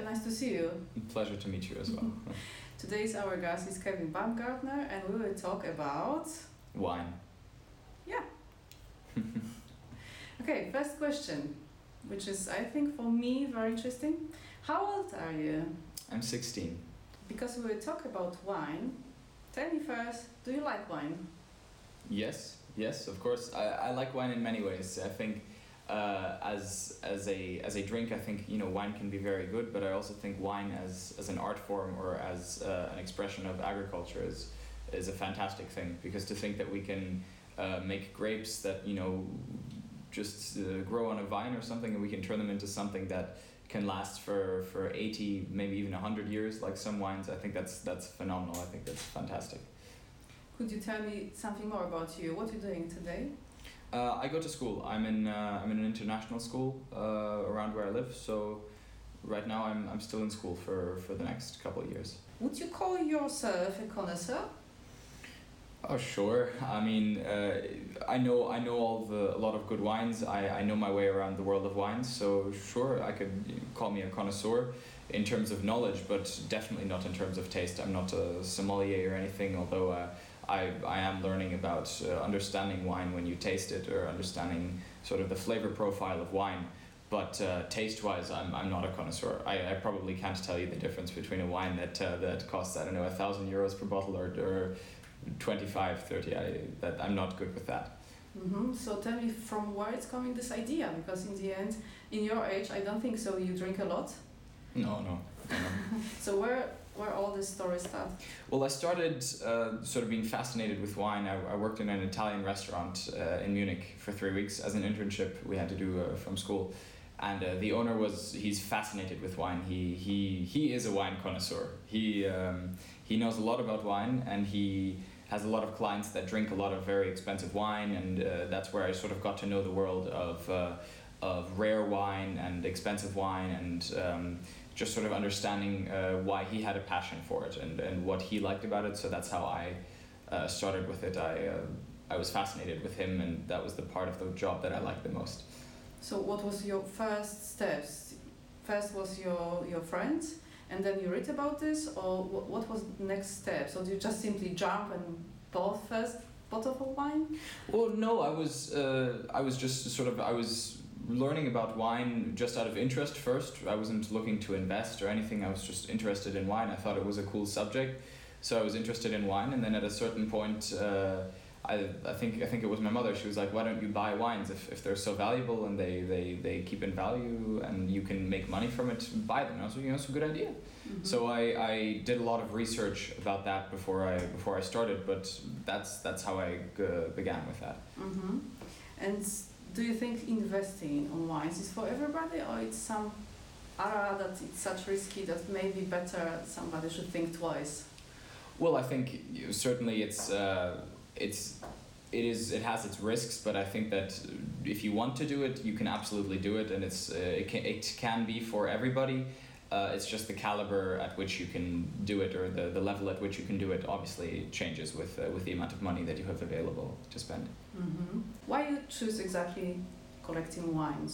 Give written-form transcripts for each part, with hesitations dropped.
Kevin, nice to see you. Pleasure to meet you as well. Today's our guest is Kevin Baumgartner, and we will talk about wine. Yeah. Okay, first question, which is, I think, for me, very interesting. How old are you? I'm 16. Because we will talk about wine, tell me first, do you like wine? Yes, of course. I like wine in many ways. I think as a drink, I think, you know, wine can be very good, but I also think wine as an art form or as an expression of agriculture is a fantastic thing, because to think that we can make grapes that, you know, just grow on a vine or something, and we can turn them into something that can last for 80, maybe even 100 years, like some wines. I think that's phenomenal. I think that's fantastic. Could you tell me something more about you? What are you doing today? I go to school. I'm in an international school around where I live. So right now I'm still in school for the next couple of years. Would you call yourself a connoisseur? Oh, sure. I mean, I know a lot of good wines. I know my way around the world of wines, so sure, I could call me a connoisseur in terms of knowledge, but definitely not in terms of taste. I'm not a sommelier or anything, although I am learning about understanding wine when you taste it, or understanding sort of the flavor profile of wine. But taste-wise, I'm not a connoisseur. I probably can't tell you the difference between a wine that costs, I don't know, 1,000 euros per bottle or 25, 30, I'm not good with that. Mm-hmm. So tell me from where it's coming, this idea, because in the end, in your age, I don't think so, you drink a lot? No. So where all this story started? Well, I started sort of being fascinated with wine. I worked in an Italian restaurant in Munich for 3 weeks as an internship we had to do from school. And the owner he's fascinated with wine. He is a wine connoisseur. He knows a lot about wine, and he has a lot of clients that drink a lot of very expensive wine, and that's where I sort of got to know the world of rare wine and expensive wine, and just sort of understanding why he had a passion for it and what he liked about it. So that's how I started with it. I was fascinated with him, and that was the part of the job that I liked the most. So what was your first steps? First was your friends, and then you read about this, or what was the next step? So did you just simply jump and bought first bottle of wine? Well, no, I was learning about wine just out of interest first. I wasn't looking to invest or anything. I was just interested in wine. I thought it was a cool subject, so I was interested in wine. And then at a certain point, I think it was my mother. She was like, "Why don't you buy wines if they're so valuable and they keep in value and you can make money from it? Buy them." And I was like, "You know, it's a good idea." Mm-hmm. So I did a lot of research about that before I started. But that's how I began with that. Mm-hmm. And do you think investing on wines is for everybody, or it's some area that it's such risky that maybe better somebody should think twice? Well, I think certainly it's. It has its risks, but I think that if you want to do it, you can absolutely do it, and it can be for everybody. It's just the caliber at which you can do it, or the level at which you can do it, obviously changes with the amount of money that you have available to spend. Mm-hmm. Why you choose exactly collecting wines?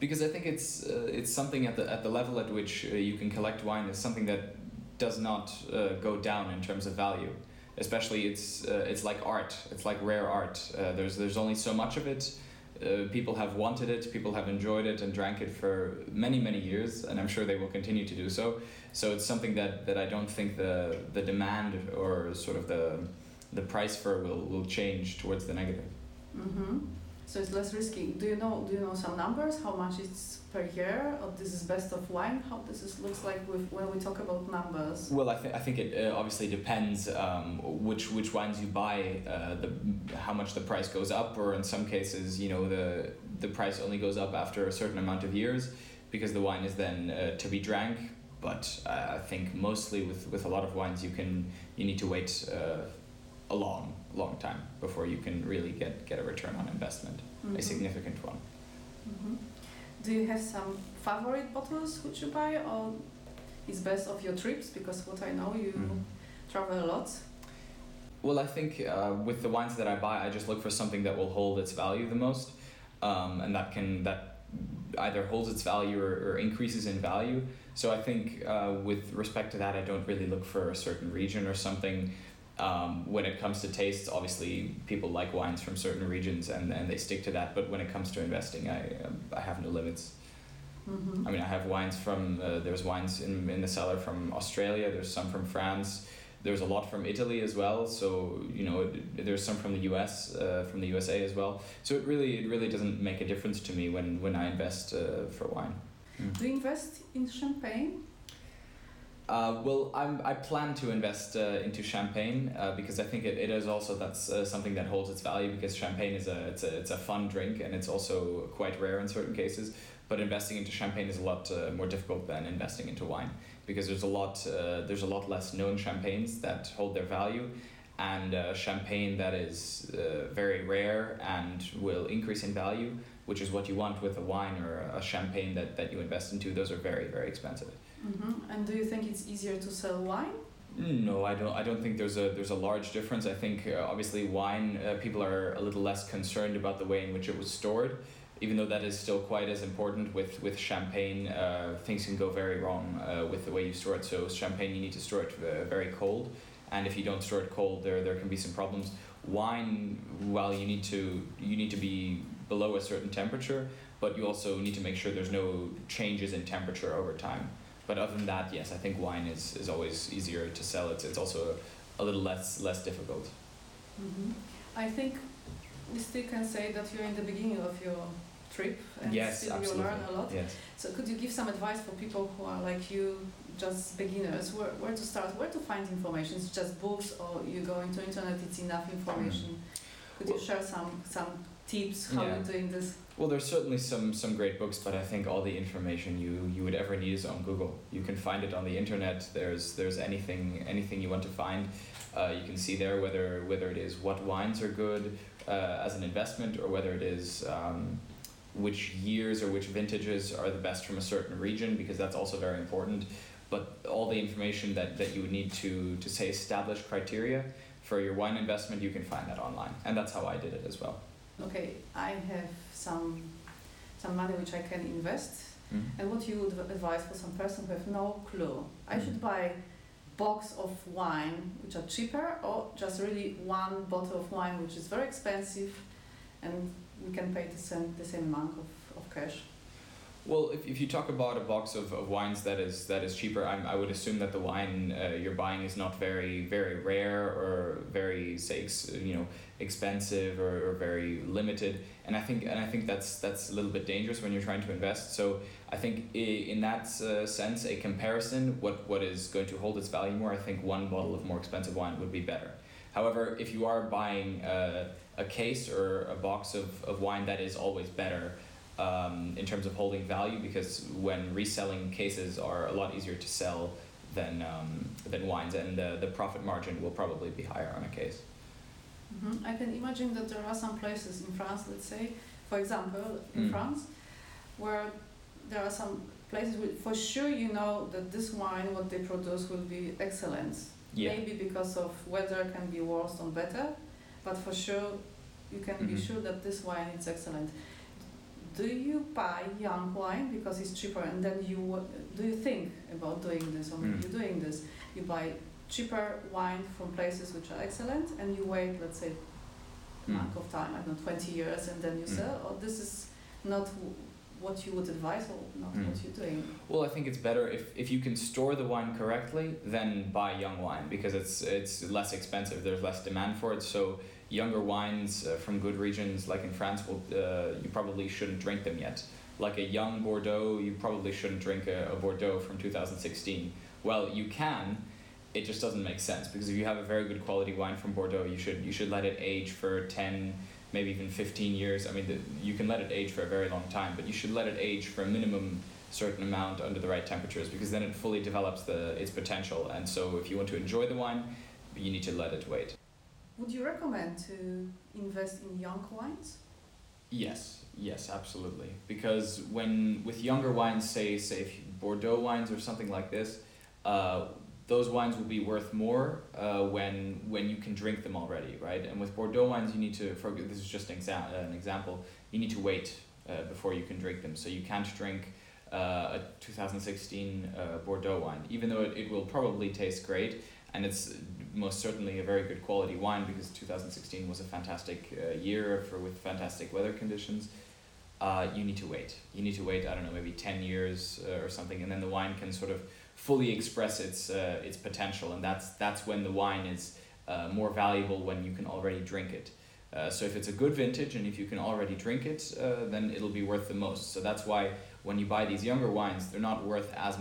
Because I think it's something at the level at which you can collect wine is something that does not go down in terms of value. Especially, it's like art. It's like rare art. There's only so much of it. People have wanted it. People have enjoyed it and drank it for many years, and I'm sure they will continue to do so. So it's something that I don't think the demand or sort of the price for will change towards the negative. Mm-hmm. So it's less risky. Do you know some numbers? How much it's per year? Or this is best of wine? How looks like when we talk about numbers? Well, I think it obviously depends which wines you buy, how much the price goes up, or in some cases, you know, the price only goes up after a certain amount of years, because the wine is then to be drank. But I think mostly with a lot of wines, you need to wait. A long time before you can really get a return on investment, mm-hmm. a significant one. Mm-hmm. Do you have some favorite bottles which you buy, or is best of your trips? Because what I know, you travel a lot. Well, I think with the wines that I buy, I just look for something that will hold its value the most, and that either holds its value or increases in value. So I think with respect to that, I don't really look for a certain region or something. When it comes to tastes, obviously people like wines from certain regions and they stick to that. But when it comes to investing, I have no limits. Mm-hmm. I mean, I have wines from, there's wines in the cellar from Australia, there's some from France, there's a lot from Italy as well. So, you know, there's some from the US, from the USA as well. So it really doesn't make a difference to me when I invest for wine. Mm. Do you invest in champagne? Well, I plan to invest into champagne because I think it is also that's something that holds its value, because champagne is a fun drink and it's also quite rare in certain cases. But investing into champagne is a lot more difficult than investing into wine, because there's a lot less known champagnes that hold their value, and champagne that is very rare and will increase in value, which is what you want with a wine or a champagne that you invest into. Those are very, very expensive. Mm-hmm. And do you think it's easier to sell wine? No, I don't think there's a large difference. I think obviously wine, people are a little less concerned about the way in which it was stored, even though that is still quite as important. With champagne, things can go very wrong with the way you store it. So champagne, you need to store it very cold. And if you don't store it cold, there can be some problems. Wine, well, you need to be below a certain temperature, but you also need to make sure there's no changes in temperature over time. But other than that, yes, I think wine is always easier to sell. It's also a little less difficult. Mm-hmm. I think we still can say that you're in the beginning of your trip, and yes, still you learn a lot. Yes. So could you give some advice for people who are like you, just beginners, where to start, where to find information? It's just books, or you go into internet, it's enough information? Could you share some tips how you're doing this? Well, there's certainly some great books, but I think all the information you would ever need is on Google. You can find it on the internet. There's anything you want to find. You can see there whether it is what wines are good as an investment, or whether it is which years or which vintages are the best from a certain region, because that's also very important. But all the information that you would need to say establish criteria for your wine investment, you can find that online. And that's how I did it as well. Okay, I have some money which I can invest. Mm-hmm. And what you would advise for some person who have no clue? I should buy box of wine which are cheaper, or just really one bottle of wine which is very expensive and we can pay the same amount of cash? Well, if you talk about a box of wines that is cheaper, I would assume that the wine you're buying is not very, very rare or very, say, expensive or very limited. And I think that's a little bit dangerous when you're trying to invest. So I think in that sense, a comparison, what is going to hold its value more, I think one bottle of more expensive wine would be better. However, if you are buying a case or a box of wine, that is always better in terms of holding value, because when reselling, cases are a lot easier to sell than wines, and the profit margin will probably be higher on a case. Mm-hmm. I can imagine that there are some places in France, let's say, for example, in France, where there are some places where for sure you know that this wine, what they produce, will be excellent. Yeah. Maybe because of weather can be worse or better, but for sure you can be sure that this wine is excellent. Do you buy young wine because it's cheaper, and then do you think about doing this, or maybe you're doing this? You buy cheaper wine from places which are excellent, and you wait, let's say, a month of time, I don't know, 20 years, and then you sell? Or this is not what you would advise, or not what you're doing? Well, I think it's better if you can store the wine correctly, then buy young wine, because it's less expensive, there's less demand for it. So younger wines from good regions, like in France, you probably shouldn't drink them yet. Like a young Bordeaux, you probably shouldn't drink a Bordeaux from 2016. Well, you can, it just doesn't make sense, because if you have a very good quality wine from Bordeaux, you should let it age for 10, maybe even 15 years. I mean, you can let it age for a very long time, but you should let it age for a minimum certain amount under the right temperatures, because then it fully develops its potential. And so if you want to enjoy the wine, you need to let it wait. Would you recommend to invest in young wines? Yes, absolutely. Because with younger wines, say if Bordeaux wines or something like this, those wines will be worth more when you can drink them already, right? And with Bordeaux wines, you need to, this is just an example, you need to wait before you can drink them. So you can't drink a 2016 Bordeaux wine, even though it will probably taste great, and it's most certainly a very good quality wine because 2016 was a fantastic year with fantastic weather conditions. You need to wait. I don't know, maybe 10 years or something, and then the wine can sort of fully express its potential, and that's when the wine is more valuable, when you can already drink it. So if it's a good vintage and if you can already drink it, then it'll be worth the most. So that's why when you buy these younger wines, they're not worth as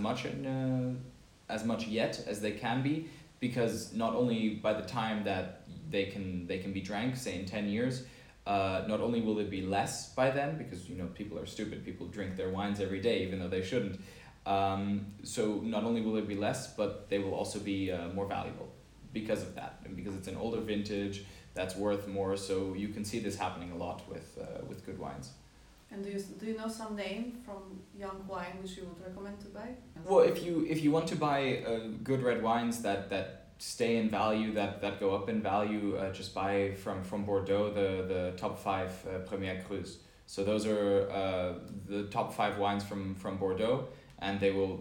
much yet as they can be, because not only by the time that they can be drank, say in 10 years, not only will it be less by then, because people are stupid, people drink their wines every day even though they shouldn't. So not only will it be less, but they will also be more valuable because of that, and because it's an older vintage that's worth more. So you can see this happening a lot with good wines. And do you know some name from young wine which you would recommend to buy? Well, if you want to buy good red wines that stay in value, that go up in value, just buy from Bordeaux the top 5 Premier Crus. So those are the top 5 wines from Bordeaux. And they will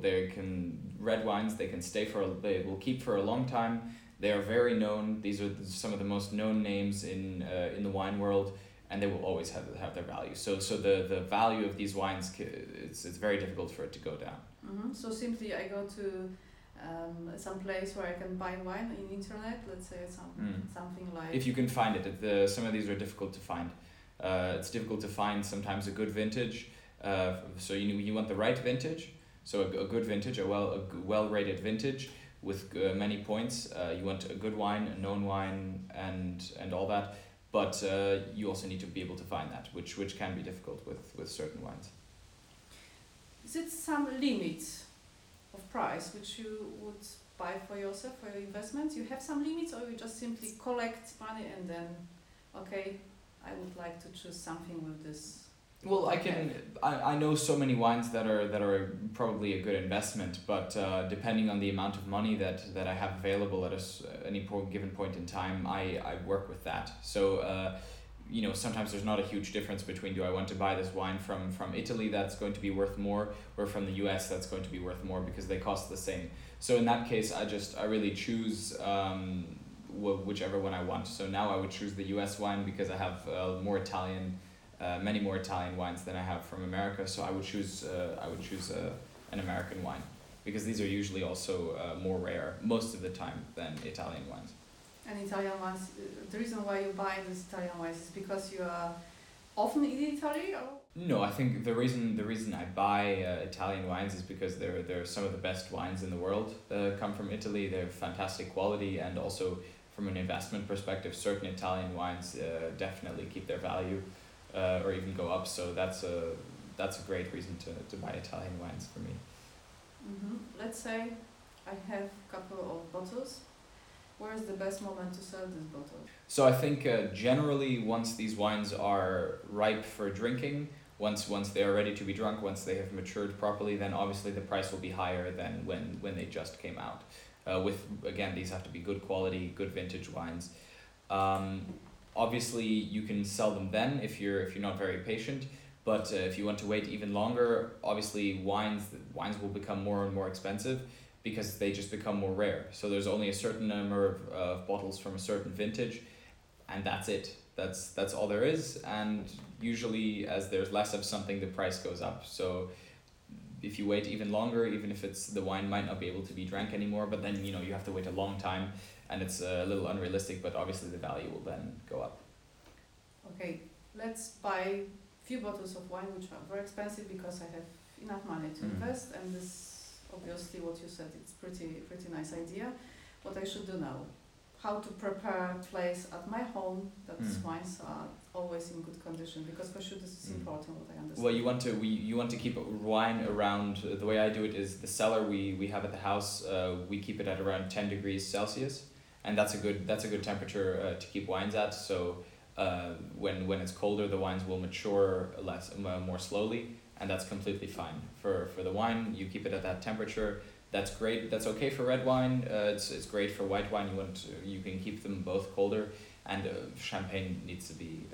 keep for a long time. They are very known. These are some of the most known names in the wine world, and they will always have their value. So the value of these wines, it's very difficult for it to go down. Mm-hmm. So simply I go to some place where I can buy wine in internet. Let's say something like, if you can find it. Some of these are difficult to find. It's difficult to find sometimes a good vintage. So you want the right vintage. So a good vintage, well-rated vintage with many points. You want a good wine, a known wine, and all that. But you also need to be able to find that, which can be difficult with certain wines. Is it some limit of price which you would buy for yourself, for your investments? You have some limits, or you just simply collect money and then, okay, I would like to choose something with this? Well, I know so many wines that are probably a good investment, but depending on the amount of money that I have available at any given point in time, I work with that. So, sometimes there's not a huge difference between, do I want to buy this wine from Italy that's going to be worth more, or from the US that's going to be worth more, because they cost the same. So in that case, I really choose whichever one I want. So now I would choose the US wine because I have many more Italian wines than I have from America, so I would choose an American wine, because these are usually also more rare most of the time than Italian wines. And Italian wines, the reason why you buy these Italian wines is because you are often in Italy, or? No, I think the reason I buy Italian wines is because they're some of the best wines in the world. Come from Italy, they're fantastic quality, and also from an investment perspective, certain Italian wines definitely keep their value. Or even go up, so that's a great reason to buy Italian wines for me. Mm-hmm. Let's say I have a couple of bottles. Where's the best moment to sell this bottle? So I think generally once these wines are ripe for drinking, once they are ready to be drunk, once they have matured properly, then obviously the price will be higher than when they just came out. These have to be good quality, good vintage wines. Obviously, you can sell them then if you're not very patient, but if you want to wait even longer, obviously wines will become more and more expensive because they just become more rare. So there's only a certain number of bottles from a certain vintage, and that's it. That's all there is. And usually, as there's less of something, the price goes up. So if you wait even longer, even if the wine might not be able to be drank anymore, but then you have to wait a long time. And it's a little unrealistic, but obviously the value will then go up. Okay, let's buy a few bottles of wine which are very expensive because I have enough money to invest, and this, obviously, what you said, it's pretty nice idea. What I should do now? How to prepare a place at my home that wines are always in good condition, because for sure this is important, what I understand. Well, you want to keep wine around, the way I do it is the cellar we have at the house, we keep it at around 10 degrees Celsius. And that's a good temperature to keep wines at. So when it's colder, the wines will mature more slowly, and that's completely fine for the wine. You keep it at that temperature. That's great. That's okay for red wine. It's great for white wine. You can keep them both colder. and champagne needs to be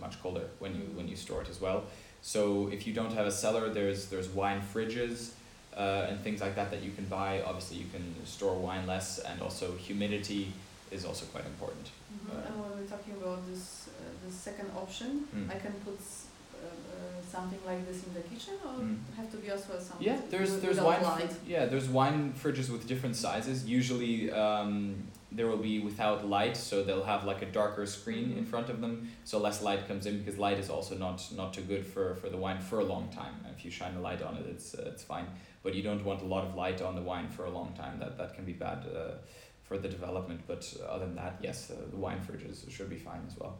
much colder when you store it as well. So if you don't have a cellar, there's wine fridges and things like that that you can buy. Obviously, you can store wine less, and also humidity is also quite important. Mm-hmm. And when we're talking about this the second option, I can put something like this in the kitchen, or have to be also something. Yeah, there's wine. There's wine fridges with different sizes. Usually, there will be without light, so they'll have like a darker screen in front of them, so less light comes in, because light is also not too good for the wine for a long time. If you shine a light on it, it's fine, but you don't want a lot of light on the wine for a long time. That can be bad for the development. But other than that, yes, the wine fridges should be fine as well.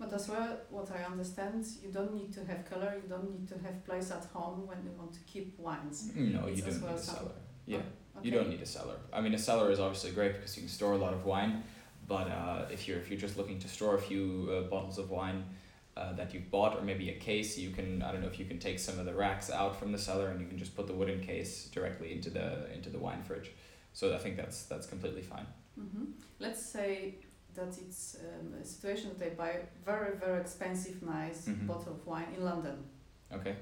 But as well, what I understand, you don't need to have color, you don't need to have place at home when you want to keep wines. No, you don't need a cellar. Yeah, you don't need a cellar. I mean, a cellar is obviously great because you can store a lot of wine, but if you're just looking to store a few bottles of wine that you've bought, or maybe a case, I don't know if you can take some of the racks out from the cellar and you can just put the wooden case directly into the wine fridge. So I think that's completely fine. Mm-hmm. Let's say that it's a situation that I buy very, very expensive, nice bottle of wine in London. Okay.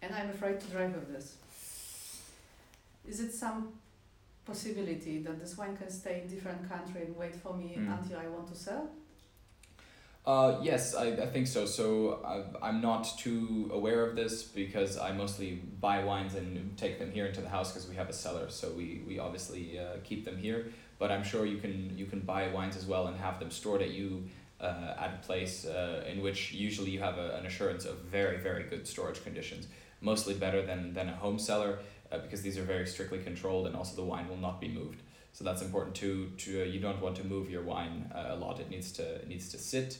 And I'm afraid to drive with this. Is it some possibility that this wine can stay in different country and wait for me until I want to sell? Yes, I think so. So I'm not too aware of this, because I mostly buy wines and take them here into the house because we have a cellar. So we obviously keep them here. But I'm sure you can buy wines as well and have them stored at a place in which usually you have an assurance of very, very good storage conditions, mostly better than a home cellar, because these are very strictly controlled, and also the wine will not be moved. So that's important too. You don't want to move your wine a lot. It needs to sit,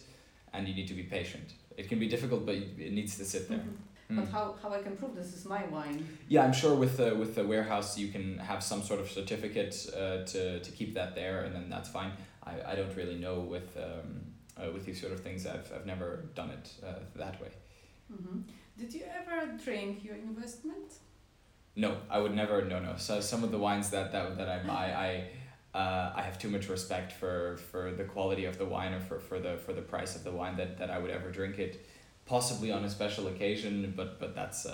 and you need to be patient. It can be difficult, but it needs to sit there. Mm-hmm. But how I can prove this is my wine? Yeah, I'm sure with the warehouse you can have some sort of certificate to keep that there, and then that's fine. I don't really know with these sort of things. I've never done it that way. Mm-hmm. Did you ever drink your investment? No, I would never. No. So some of the wines that I buy, I have too much respect for the quality of the wine, or for the price of the wine, that I would ever drink it. Possibly on a special occasion, but that's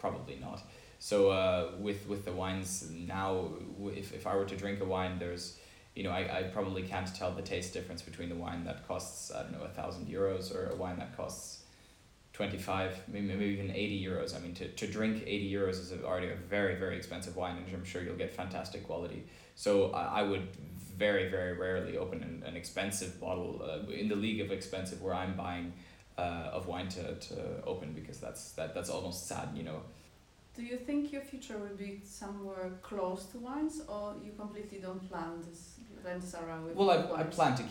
probably not. So with the wines now, if I were to drink a wine, there's, I probably can't tell the taste difference between the wine that costs, I don't know, 1,000 euros or a wine that costs 25, maybe even 80 euros. I mean, to drink 80 euros is already a very, very expensive wine, and I'm sure you'll get fantastic quality. So I would very, very rarely open an expensive bottle in the league of expensive where I'm buying of wine to open, because that's almost sad, Do you think your future will be somewhere close to wines, or you completely don't plan this? Well, I plan to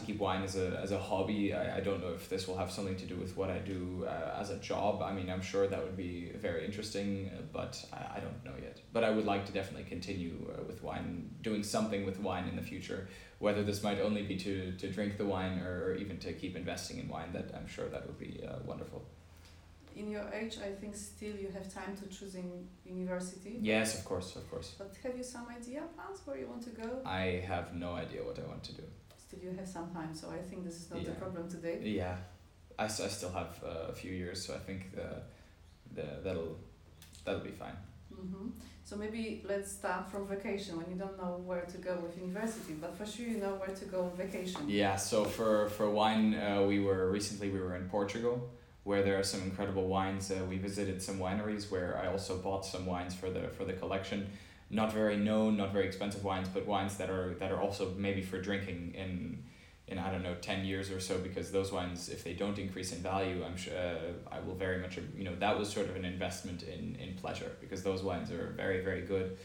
keep wine as a hobby. I don't know if this will have something to do with what I do as a job. I mean, I'm sure that would be very interesting, but I don't know yet. But I would like to definitely continue with wine, doing something with wine in the future. Whether this might only be to drink the wine, or even to keep investing in wine, that I'm sure that would be wonderful. In your age, I think still you have time to choosing university. Yes, of course. But have you some idea plans where you want to go? I have no idea what I want to do. Still you have some time, so I think this is not the problem today. Yeah, I still have a few years, so I think that'll be fine. Mm-hmm. So maybe let's start from vacation, when you don't know where to go with university, but for sure you know where to go on vacation. Yeah, so for wine, we were in Portugal, where there are some incredible wines. We visited some wineries where I also bought some wines for the collection. Not very known, not very expensive wines, but wines that are also maybe for drinking in I don't know, 10 years or so, because those wines, if they don't increase in value, I'm sure I will very much, that was sort of an investment in pleasure, because those wines are very, very good,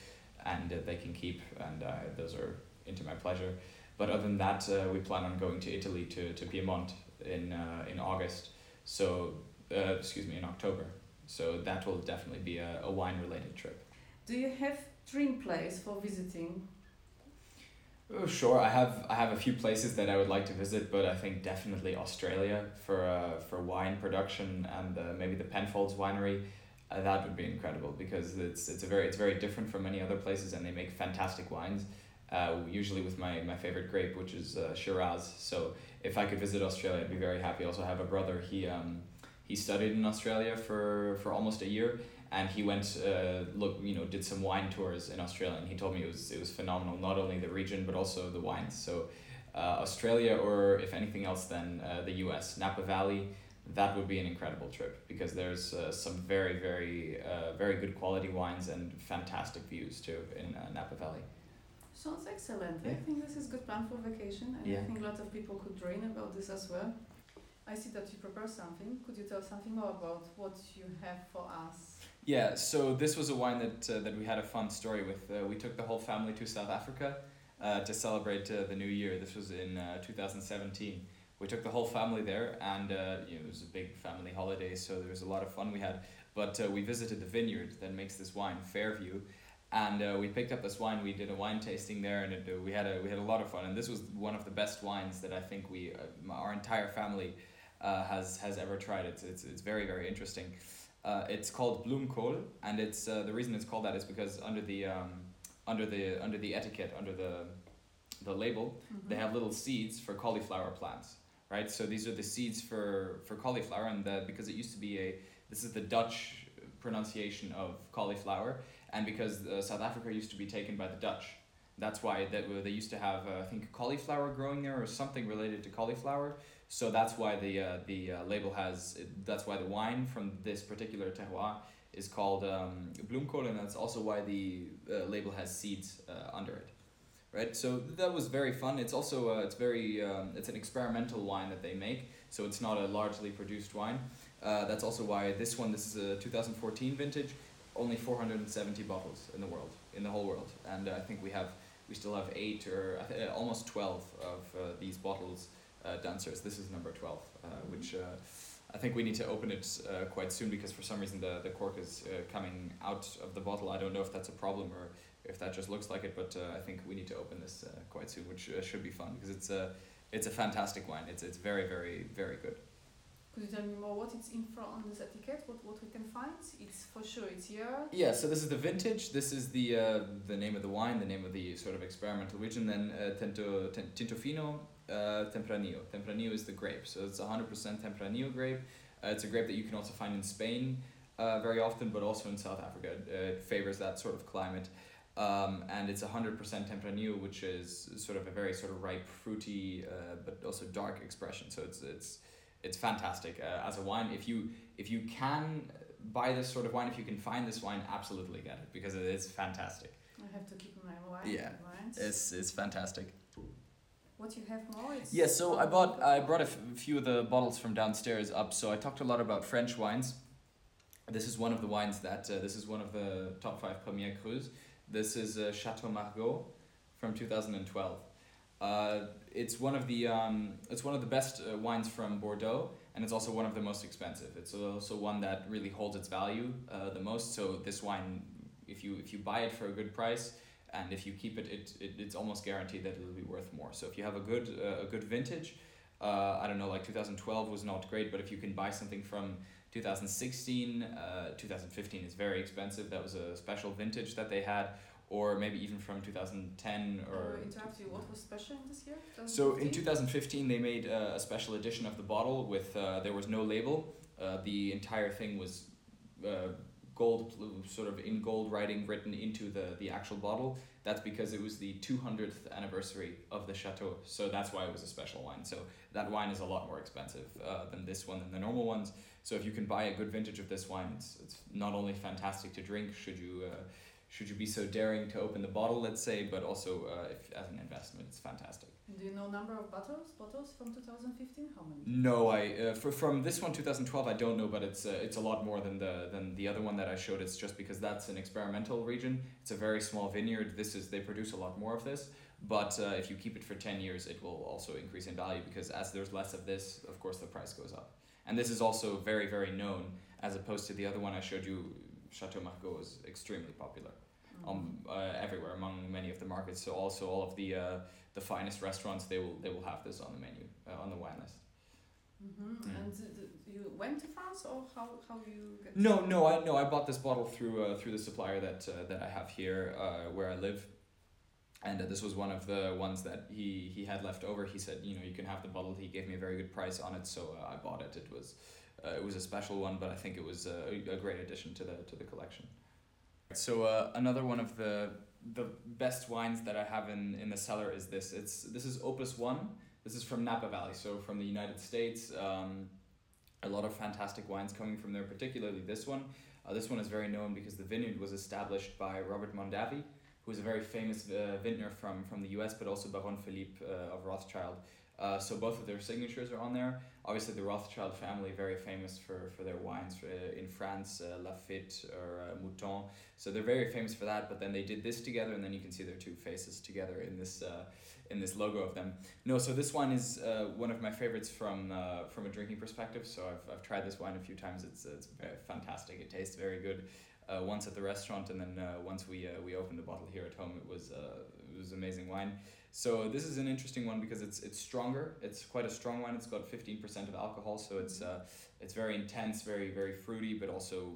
and they can keep, and those are into my pleasure. But other than that, we plan on going to Italy, to Piedmont in August. So, in October. So that will definitely be a wine-related trip. Do you have dream place for visiting? Oh, sure, I have a few places that I would like to visit, but I think definitely Australia for wine production, and maybe the Penfolds winery. That would be incredible, because it's very different from many other places, and they make fantastic wines. usually with my favorite grape, which is Shiraz. So if I could visit Australia, I'd be very happy. I also have a brother. He studied in Australia for almost a year, and he went did some wine tours in Australia, and he told me it was phenomenal, not only the region but also the wines. So Australia, or if anything else, then the US, Napa Valley, that would be an incredible trip, because there's some very, very, very good quality wines and fantastic views too in Napa Valley. Sounds excellent. Yeah. I think this is a good plan for vacation, and yeah. I think lots of people could dream about this as well. I see that you prepared something. Could you tell something more about what you have for us? Yeah, so this was a wine that we had a fun story with. We took the whole family to South Africa to celebrate the new year. This was in 2017. We took the whole family there, and it was a big family holiday, so there was a lot of fun we had. But we visited the vineyard that makes this wine, Fairview, and we picked up this wine. We did a wine tasting there, and we had a lot of fun. And this was one of the best wines that I think our entire family has ever tried. It's very, very interesting. It's called Bloemkool, and it's the reason it's called that is because under the etiquette, under the label, mm-hmm. they have little seeds for cauliflower plants. Right, so these are the seeds for cauliflower, and because it used to be this is the Dutch pronunciation of cauliflower, and because South Africa used to be taken by the Dutch, that's why they used to have I think cauliflower growing there or something related to cauliflower. So that's why the label has. That's why the wine from this particular terroir is called Bloemkool, and that's also why the label has seeds under it. Right, so that was very fun. It's also it's an experimental wine that they make, so it's not a largely produced wine. That's also why this is a 2014 vintage, only 470 bottles in the whole world, and I think we still have 8 or almost 12 of these bottles done. So this is number 12, which I think we need to open it quite soon, because for some reason the cork is coming out of the bottle. I don't know if that's a problem or if that just looks like it, but I think we need to open this quite soon, which should be fun, because it's a fantastic wine. It's very, very, very good. Could you tell me more what it's in front on this etiquette? What we can find? It's for sure it's here. Yeah, so this is the vintage. This is the name of the wine, the name of the sort of experimental region. Then Tintofino, Tempranillo. Tempranillo is the grape, so it's 100% Tempranillo grape. It's a grape that you can also find in Spain very often, but also in South Africa. It favors that sort of climate. And it's 100% Tempranillo, which is sort of a very sort of ripe, fruity, but also dark expression. So it's fantastic as a wine. If you can buy this sort of wine, if you can find this wine, absolutely get it, because it is fantastic. I have to keep my wine. Yeah, it's fantastic. What you have more? Yeah, so I brought a few of the bottles from downstairs up. So I talked a lot about French wines. This is one of the wines that this is one of the top 5 Premier Crus. This is Chateau Margaux from 2012. It's one of the best wines from Bordeaux, and it's also one of the most expensive. It's also one that really holds its value the most. So this wine, if you buy it for a good price, and if you keep it, it's almost guaranteed that it'll be worth more. So if you have a good vintage, I don't know, like 2012 was not great, but if you can buy something from 2016, 2015 is very expensive. That was a special vintage that they had, or maybe even from 2010 or... interrupt you, what was special in this year? 2015? So in 2015 they made a special edition of the bottle with, there was no label. The entire thing was gold, sort of in gold writing written into the actual bottle. That's because it was the 200th anniversary of the Chateau, so that's why it was a special wine. So that wine is a lot more expensive than this one, than the normal ones. So if you can buy a good vintage of this wine, it's not only fantastic to drink, should you be so daring to open the bottle, let's say, but also as an investment, it's fantastic. Do you know number of bottles from 2015? How many? No, from this one 2012 I don't know, but it's a lot more than the other one that I showed. It's just because that's an experimental region. It's a very small vineyard. They produce a lot more of this, but if you keep it for 10 years, it will also increase in value, because as there's less of this, of course the price goes up. And this is also very, very known, as opposed to the other one I showed you. Chateau Margaux is extremely popular everywhere, among many of the markets. So also all of the finest restaurants, they will have this on the menu, on the wine list. Mm-hmm. Mm. And you went to France, or how you get? No, I bought this bottle through the supplier that I have here where I live. And this was one of the ones that he had left over. He said, you know, you can have the bottle. He gave me a very good price on it, so I bought it. It was a special one, but I think it was a great addition to the collection. So another one of the best wines that I have in the cellar is this. This is Opus One. This is from Napa Valley, so from the United States. A lot of fantastic wines coming from there, particularly this one. This one is very known because the vineyard was established by Robert Mondavi, who is a very famous vintner from the US, but also Baron Philippe of Rothschild. So both of their signatures are on there. Obviously, the Rothschild family, very famous for their wines in France, Lafitte or Mouton. So they're very famous for that, but then they did this together, and then you can see their two faces together in this logo of them. No, so this wine is one of my favorites from a drinking perspective. So I've tried this wine a few times. It's fantastic. It tastes very good. Once at the restaurant, and then once we opened the bottle here at home, it was amazing wine. So this is an interesting one because it's stronger. It's quite a strong wine. It's got 15% of alcohol, so it's very intense, very very fruity, but also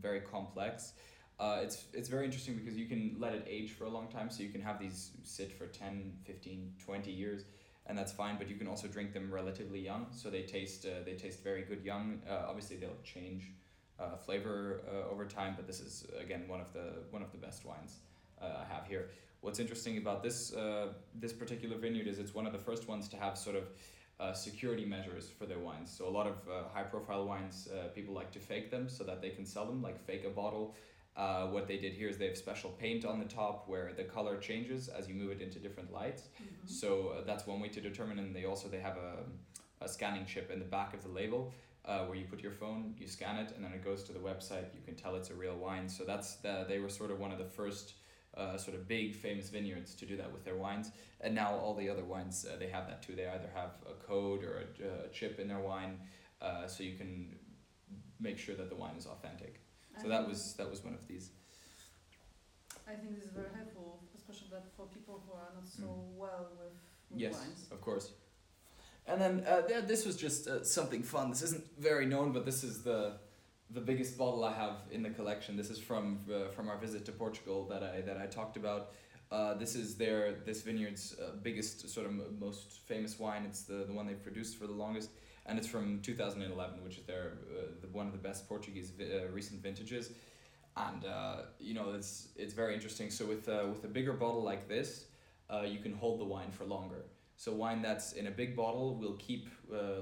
very complex. It's very interesting because you can let it age for a long time, so you can have these sit for 10, 15, 20 years, and that's fine. But you can also drink them relatively young, so they taste very good young. Obviously, they'll change flavor over time, but this is again one of the best wines I have here. What's interesting about this this particular vineyard is it's one of the first ones to have sort of security measures for their wines. So a lot of high profile wines, people like to fake them so that they can sell them, like fake a bottle. What they did here is they have special paint on the top where the color changes as you move it into different lights. Mm-hmm. So that's one way to determine, and they have a scanning chip in the back of the label. Where you put your phone, you scan it, and then it goes to the website. You can tell it's a real wine. So they were sort of one of the first sort of big famous vineyards to do that with their wines. And now all the other wines, they have that too. They either have a code or a chip in their wine, so you can make sure that the wine is authentic. So that was one of these. I think this is very helpful, especially for people who are not so well with wines. Yes, of course. And then this was just something fun. This isn't very known, but this is the biggest bottle I have in the collection. This is from our visit to Portugal that I talked about. This is this vineyard's biggest, sort of most famous wine. It's the one they've produced for the longest, and it's from 2011, which is their one of the best Portuguese recent vintages. And you know, it's very interesting. So with a bigger bottle like this, you can hold the wine for longer. So wine that's in a big bottle will keep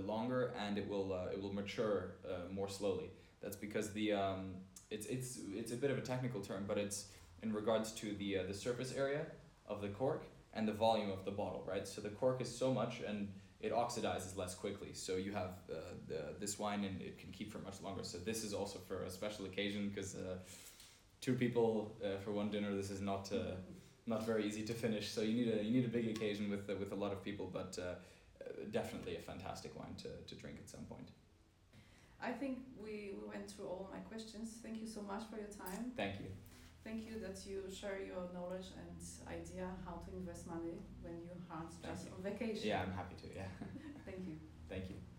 longer, and it will mature more slowly. That's because it's a bit of a technical term, but it's in regards to the surface area of the cork and the volume of the bottle, right? So the cork is so much, and it oxidizes less quickly. So you have this wine, and it can keep for much longer. So this is also for a special occasion because two people for one dinner. This is not. Not very easy to finish, so you need a big occasion with a lot of people, but definitely a fantastic wine to drink at some point. I think we went through all my questions. Thank you so much for your time. Thank you that you share your knowledge and idea how to invest money when you are just on vacation. Yeah, I'm happy to. Yeah. Thank you.